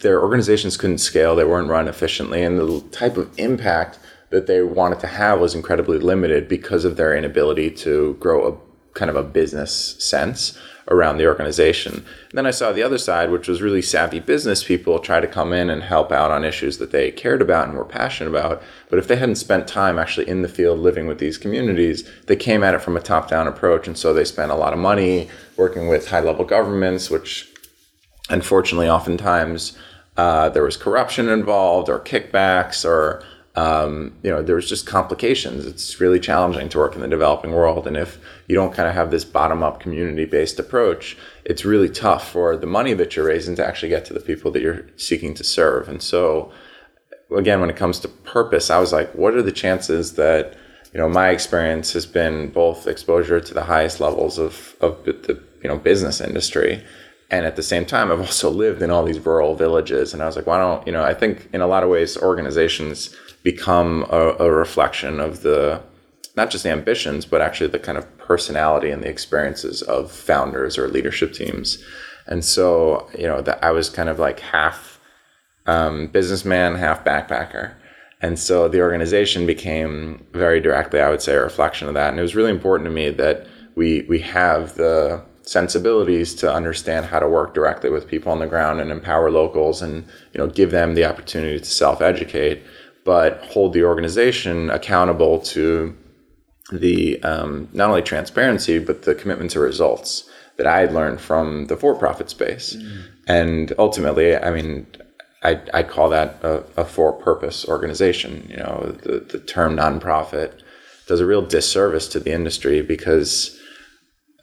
their organizations couldn't scale, they weren't run efficiently, and the type of impact that they wanted to have was incredibly limited because of their inability to grow a kind of a business sense around the organization. And then I saw the other side, which was really savvy business people try to come in and help out on issues that they cared about and were passionate about. But if they hadn't spent time actually in the field living with these communities, they came at it from a top-down approach. And so they spent a lot of money working with high-level governments, which unfortunately oftentimes uh, there was corruption involved or kickbacks or, um, you know, there was just complications. It's really challenging to work in the developing world. And if you don't kind of have this bottom-up community-based approach, it's really tough for the money that you're raising to actually get to the people that you're seeking to serve. And so, again, when it comes to purpose, I was like, what are the chances that, you know, my experience has been both exposure to the highest levels of, of the, you know, business industry, and at the same time, I've also lived in all these rural villages. And I was like, why don't, you know, I think in a lot of ways, organizations become a, a reflection of the, not just the ambitions, but actually the kind of personality and the experiences of founders or leadership teams. And so, you know, that I was kind of like half um, businessman, half backpacker. And so the organization became very directly, I would say, a reflection of that. And it was really important to me that we we have the sensibilities to understand how to work directly with people on the ground and empower locals and, you know, give them the opportunity to self-educate, but hold the organization accountable to the um, not only transparency, but the commitment to results that I had learned from the for-profit space. Mm. And ultimately, I mean, I, I call that a, a for-purpose organization. You know, the, the term nonprofit does a real disservice to the industry, because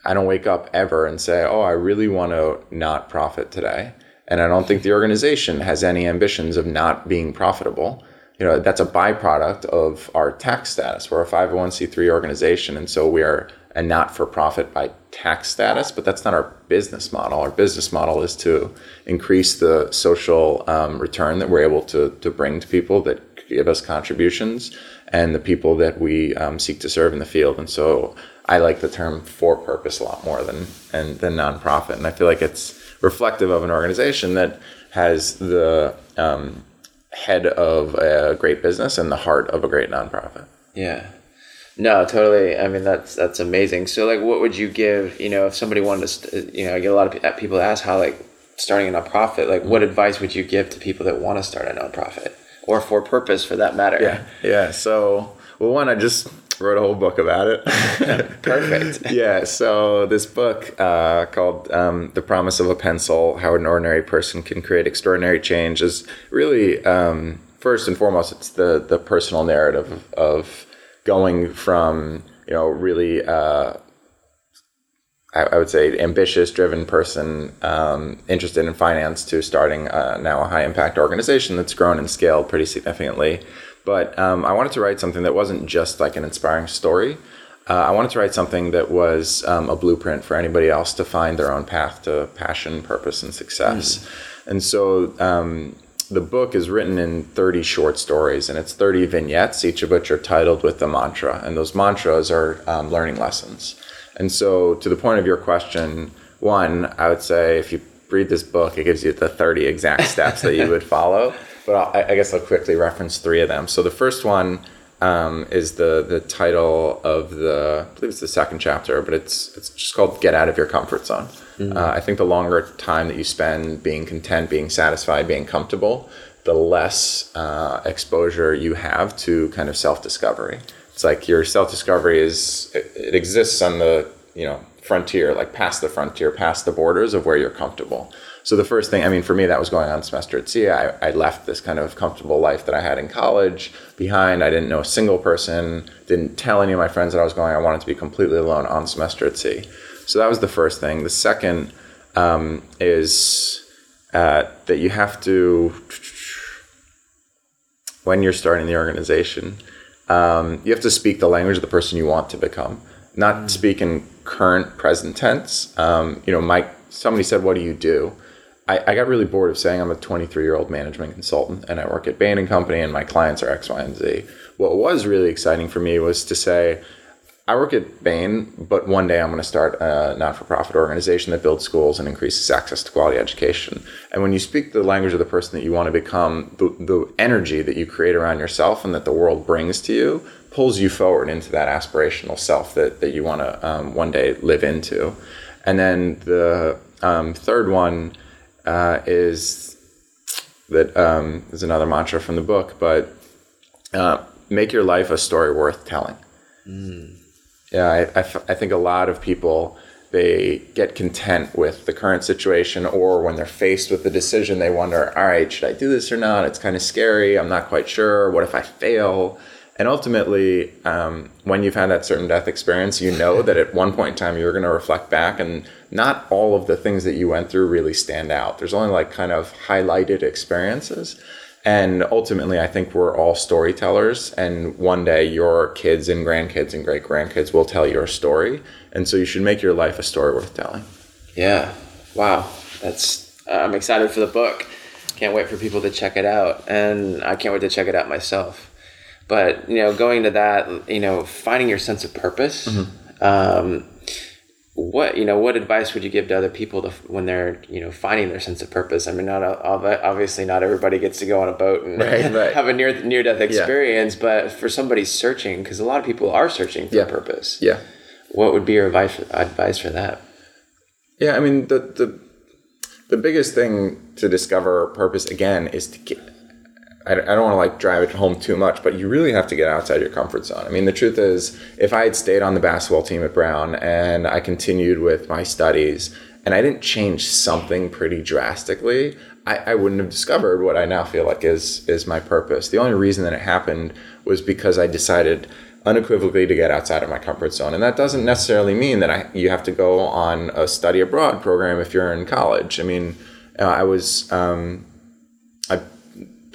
I don't wake up ever and say, oh, I really want to not profit today. And I don't think the organization has any ambitions of not being profitable. You know, that's a byproduct of our tax status. We're a five oh one c three organization. And so we are a not-for-profit by tax status, but that's not our business model. Our business model is to increase the social um, return that we're able to, to bring to people that give us contributions and the people that we um, seek to serve in the field. And so I like the term for purpose a lot more than and than nonprofit. And I feel like it's reflective of an organization that has the um, head of a great business and the heart of a great nonprofit. Yeah. No, totally. I mean, that's that's amazing. So, like, what would you give, you know, if somebody wanted to, you know, I get a lot of people ask how, like, starting a nonprofit, like, what advice would you give to people that want to start a nonprofit or for purpose for that matter? Yeah. Yeah. So, well, one, I just wrote a whole book about it. Perfect. Yeah. So this book uh, called um, The Promise of a Pencil, How an Ordinary Person Can Create Extraordinary Change is really, um, first and foremost, it's the, the personal narrative of going from, you know, really, uh, I, I would say, ambitious, driven person um, interested in finance to starting uh, now a high-impact organization that's grown and scaled pretty significantly. But um, I wanted to write something that wasn't just like an inspiring story. Uh, I wanted to write something that was um, a blueprint for anybody else to find their own path to passion, purpose, and success. Mm. And so um, the book is written in thirty short stories, and it's thirty vignettes, each of which are titled with the mantra. And those mantras are um, learning lessons. And so to the point of your question, one, I would say if you read this book, it gives you the thirty exact steps that you would follow. But I'll, I guess I'll quickly reference three of them. So the first one um, is the the title of the, I believe it's the second chapter, but it's it's just called Get Out of Your Comfort Zone. Mm-hmm. Uh, I think the longer time that you spend being content, being satisfied, being comfortable, the less uh, exposure you have to kind of self-discovery. It's like your self-discovery is, it, it exists on the, you know, frontier, like past the frontier, past the borders of where you're comfortable. So the first thing, I mean, for me, that was going on Semester at Sea. I, I left this kind of comfortable life that I had in college behind. I didn't know a single person, didn't tell any of my friends that I was going. I wanted to be completely alone on Semester at Sea. So that was the first thing. The second um, is uh, that you have to, when you're starting the organization, um, you have to speak the language of the person you want to become, not speak in current present tense. Um, you know, Mike, somebody said, what do you do? I, I got really bored of saying I'm a twenty-three-year-old management consultant and I work at Bain and Company and my clients are X, Y, and Z. What was really exciting for me was to say, I work at Bain, but one day I'm going to start a not-for-profit organization that builds schools and increases access to quality education. And when you speak the language of the person that you want to become, the, the energy that you create around yourself and that the world brings to you pulls you forward into that aspirational self that, that you want to um, one day live into. And then the um, third one uh, is that um, is another mantra from the book, but uh, make your life a story worth telling. Mm. Yeah, I, I, f- I think a lot of people, they get content with the current situation, or when they're faced with the decision, they wonder, all right, should I do this or not? It's kind of scary. I'm not quite sure. What if I fail? And ultimately, um, when you've had that certain death experience, you know that at one point in time, you're going to reflect back and not all of the things that you went through really stand out. There's only like kind of highlighted experiences. And ultimately, I think we're all storytellers. And one day your kids and grandkids and great-grandkids will tell your story. And so you should make your life a story worth telling. Yeah. Wow. That's uh, I'm excited for the book. Can't wait for people to check it out. And I can't wait to check it out myself. But, you know, going to that, you know, finding your sense of purpose. Mm-hmm. Um, what, you know, what advice would you give to other people to, when they're, you know, finding their sense of purpose? I mean, not obviously not everybody gets to go on a boat and right, right. have a near near death experience, yeah. But for somebody searching, because a lot of people are searching for yeah. purpose. Yeah. What would be your advice for, advice for that? Yeah, I mean, the, the the biggest thing to discover purpose again is to get. I don't want to like drive it home too much, but you really have to get outside your comfort zone. I mean, the truth is, if I had stayed on the basketball team at Brown and I continued with my studies and I didn't change something pretty drastically, I, I wouldn't have discovered what I now feel like is is my purpose. The only reason that it happened was because I decided unequivocally to get outside of my comfort zone. And that doesn't necessarily mean that I you have to go on a study abroad program if you're in college. I mean, uh, I was... Um, I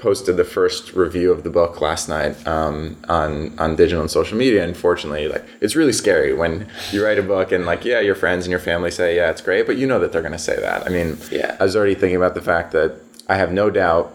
posted the first review of the book last night um, on on digital and social media. Unfortunately, like, it's really scary when you write a book and like, yeah, your friends and your family say, yeah, it's great, but you know that they're going to say that. I mean, yeah. I was already thinking about the fact that I have no doubt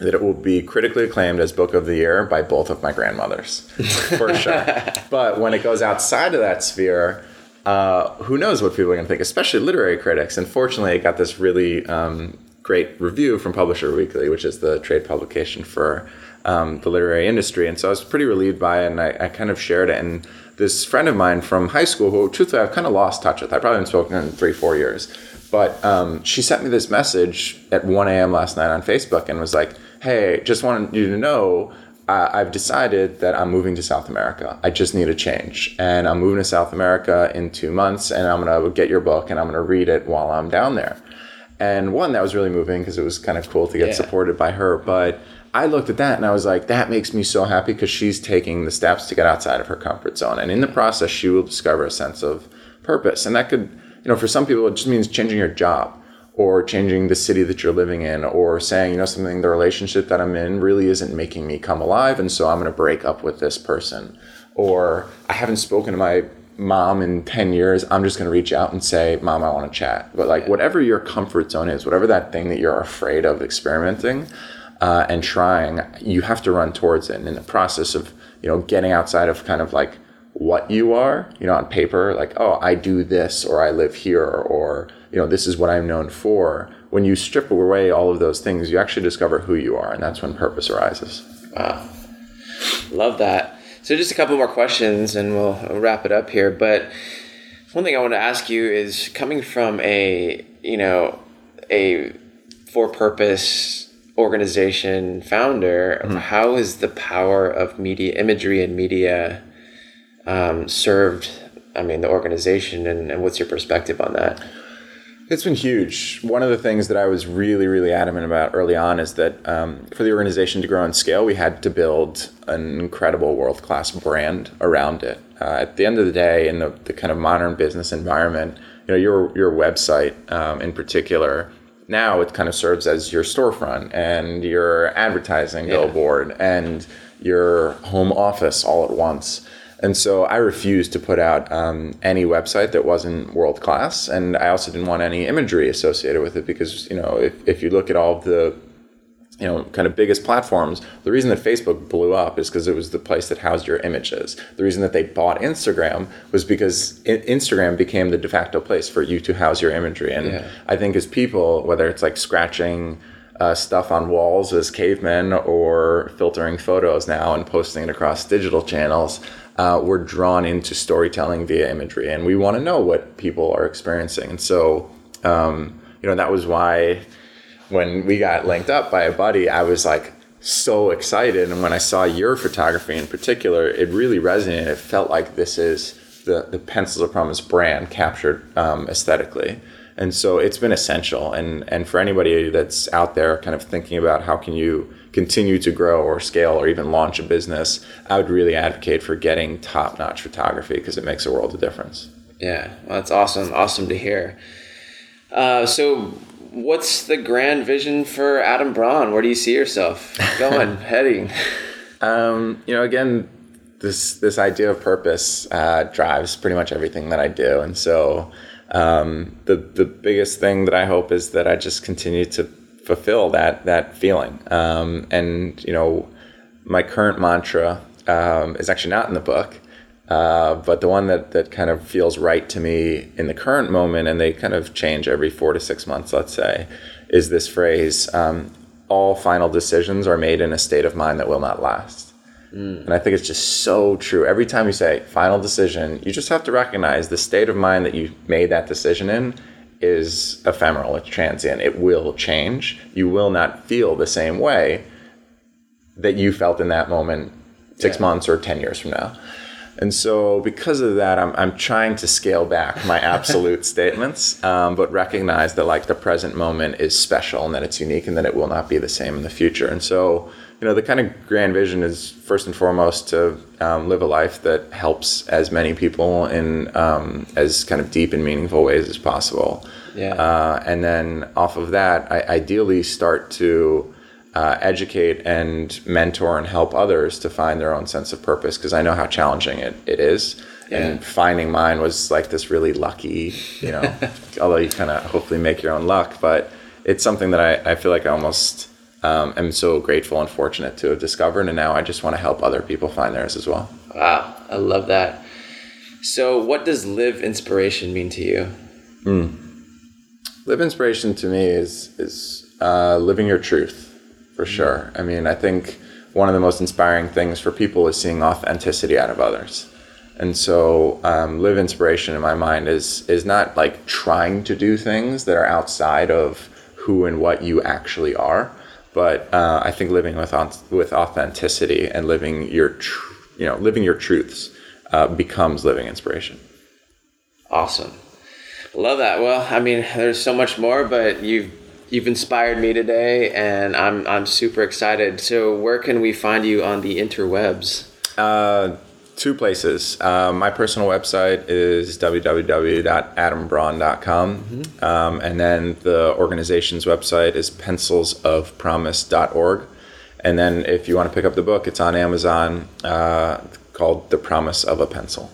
that it will be critically acclaimed as book of the year by both of my grandmothers, for sure. But when it goes outside of that sphere, uh, who knows what people are going to think, especially literary critics. And fortunately, it got this really... Um, great review from Publisher Weekly, which is the trade publication for um, the literary industry. And so I was pretty relieved by it, and I, I kind of shared it. And this friend of mine from high school, who truthfully I've kind of lost touch with, I probably haven't spoken in three, four years, but um, she sent me this message at one a.m. last night on Facebook and was like, hey, just wanted you to know, uh, I've decided that I'm moving to South America. I just need a change. And I'm moving to South America in two months, and I'm going to get your book, and I'm going to read it while I'm down there. And one, that was really moving because it was kind of cool to get yeah. supported by her. But I looked at that and I was like, that makes me so happy because she's taking the steps to get outside of her comfort zone. And in the process, she will discover a sense of purpose. And that could, you know, for some people, it just means changing your job or changing the city that you're living in or saying, you know, something, the relationship that I'm in really isn't making me come alive. And so I'm going to break up with this person. Or I haven't spoken to my mom in ten years, I'm just going to reach out and say, Mom, I want to chat. But like, whatever your comfort zone is, whatever that thing that you're afraid of experimenting uh, and trying, you have to run towards it. And in the process of, you know, getting outside of kind of like what you are, you know, on paper, like, oh, I do this, or I live here, or, you know, this is what I'm known for. When you strip away all of those things, you actually discover who you are. And that's when purpose arises. Wow. Love that. So just a couple more questions and we'll wrap it up here. But one thing I want to ask you is, coming from a, you know, a for-purpose organization founder, mm-hmm. how has the power of media imagery and media um, served, I mean, the organization, and, and what's your perspective on that? It's been huge. One of the things that I was really, really adamant about early on is that um, for the organization to grow and scale, we had to build an incredible world-class brand around it. Uh, at the end of the day, in the, the kind of modern business environment, you know, your your website um, in particular, now it kind of serves as your storefront and your advertising yeah. billboard and your home office all at once. And so I refused to put out um, any website that wasn't world-class. And I also didn't want any imagery associated with it because, you know, if, if you look at all of the, you know, kind of biggest platforms, the reason that Facebook blew up is because it was the place that housed your images. The reason that they bought Instagram was because it, Instagram became the de facto place for you to house your imagery. And yeah. I think as people, whether it's like scratching Uh, stuff on walls as cavemen or filtering photos now and posting it across digital channels, uh, we're drawn into storytelling via imagery, and we want to know what people are experiencing. And so, um, you know, that was why when we got linked up by a buddy, I was like so excited. And when I saw your photography in particular, it really resonated. It felt like this is the, the Pencils of Promise brand captured um, aesthetically. And so it's been essential. And, and for anybody that's out there kind of thinking about how can you continue to grow or scale or even launch a business, I would really advocate for getting top-notch photography because it makes a world of difference. Yeah, well, that's awesome. Awesome to hear. Uh, so what's the grand vision for Adam Braun? Where do you see yourself going, heading? Um, you know, again, this, this idea of purpose uh, drives pretty much everything that I do. And so... Um, the, the biggest thing that I hope is that I just continue to fulfill that, that feeling. Um, and you know, my current mantra, um, is actually not in the book. Uh, but the one that, that kind of feels right to me in the current moment, and they kind of change every four to six months, let's say, is this phrase, um, all final decisions are made in a state of mind that will not last. And I think it's just so true. Every time you say final decision, you just have to recognize the state of mind that you made that decision in is ephemeral, it's transient, it will change. You will not feel the same way that you felt in that moment six yeah. months or ten years from now. And so because of that, I'm I'm trying to scale back my absolute statements, um, but recognize that like the present moment is special and that it's unique and that it will not be the same in the future. And so, you know, the kind of grand vision is first and foremost to um, live a life that helps as many people in um, as kind of deep and meaningful ways as possible. Yeah. Uh, and then off of that, I ideally start to uh, educate and mentor and help others to find their own sense of purpose, because I know how challenging it, it is. Yeah. And finding mine was like this really lucky, you know, although you kind of hopefully make your own luck, but it's something that I, I feel like I almost um, am so grateful and fortunate to have discovered. And now I just want to help other people find theirs as well. Wow. I love that. So what does live inspiration mean to you? Mm. Live inspiration to me is, is uh, living your truth for sure. I mean, I think one of the most inspiring things for people is seeing authenticity out of others. And so um, live inspiration in my mind is is not like trying to do things that are outside of who and what you actually are, but uh, I think living with with authenticity and living your tr- you know living your truths uh, becomes living inspiration. Awesome, love that. Well, I mean, there's so much more, but you've you've inspired me today, and I'm I'm super excited. So where can we find you on the interwebs? Uh, Two places. Um, my personal website is w w w dot adam braun dot com. Mm-hmm. Um, and then the organization's website is pencils of promise dot org. And then if you want to pick up the book, it's on Amazon uh, called The Promise of a Pencil.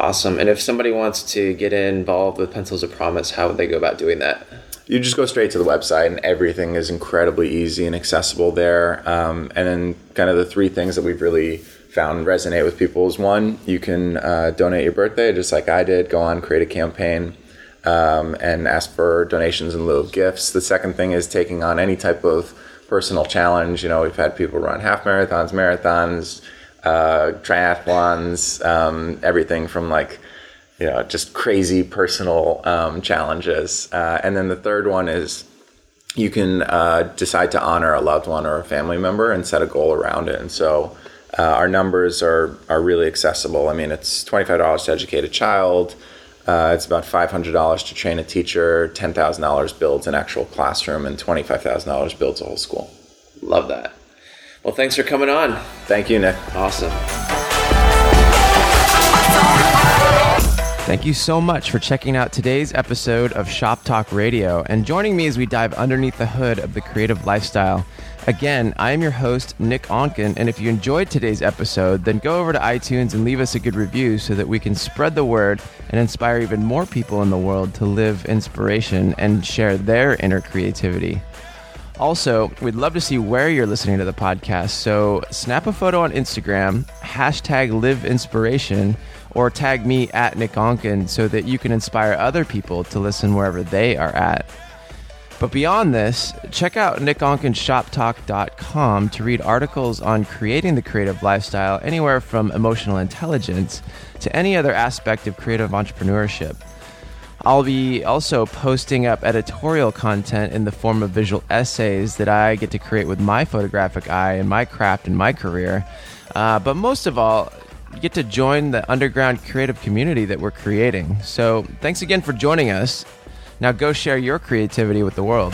Awesome. And if somebody wants to get involved with Pencils of Promise, how would they go about doing that? You just go straight to the website, and everything is incredibly easy and accessible there. Um, and then kind of the three things that we've really found resonate with people is, one, you can uh, donate your birthday just like I did. Go on, create a campaign, um, and ask for donations in lieu of gifts. The second thing is taking on any type of personal challenge. You know, we've had people run half marathons, marathons, uh, triathlons, um, everything from like, you know, just crazy personal um, challenges. Uh, and then the third one is you can uh, decide to honor a loved one or a family member and set a goal around it. And so Uh, our numbers are, are really accessible. I mean, it's twenty-five dollars to educate a child. Uh, it's about five hundred dollars to train a teacher. ten thousand dollars builds an actual classroom, and twenty-five thousand dollars builds a whole school. Love that. Well, thanks for coming on. Thank you, Nick. Awesome. Thank you so much for checking out today's episode of Shop Talk Radio and joining me as we dive underneath the hood of the creative lifestyle. Again, I am your host, Nick Onken, and if you enjoyed today's episode, then go over to iTunes and leave us a good review so that we can spread the word and inspire even more people in the world to live inspiration and share their inner creativity. Also, we'd love to see where you're listening to the podcast, so snap a photo on Instagram, hashtag LiveInspiration, or tag me at Nick Onken so that you can inspire other people to listen wherever they are at. But beyond this, check out Nick Onken Shop Talk dot com to read articles on creating the creative lifestyle, anywhere from emotional intelligence to any other aspect of creative entrepreneurship. I'll be also posting up editorial content in the form of visual essays that I get to create with my photographic eye and my craft and my career. Uh, but most of all, you get to join the underground creative community that we're creating. So thanks again for joining us. Now go share your creativity with the world.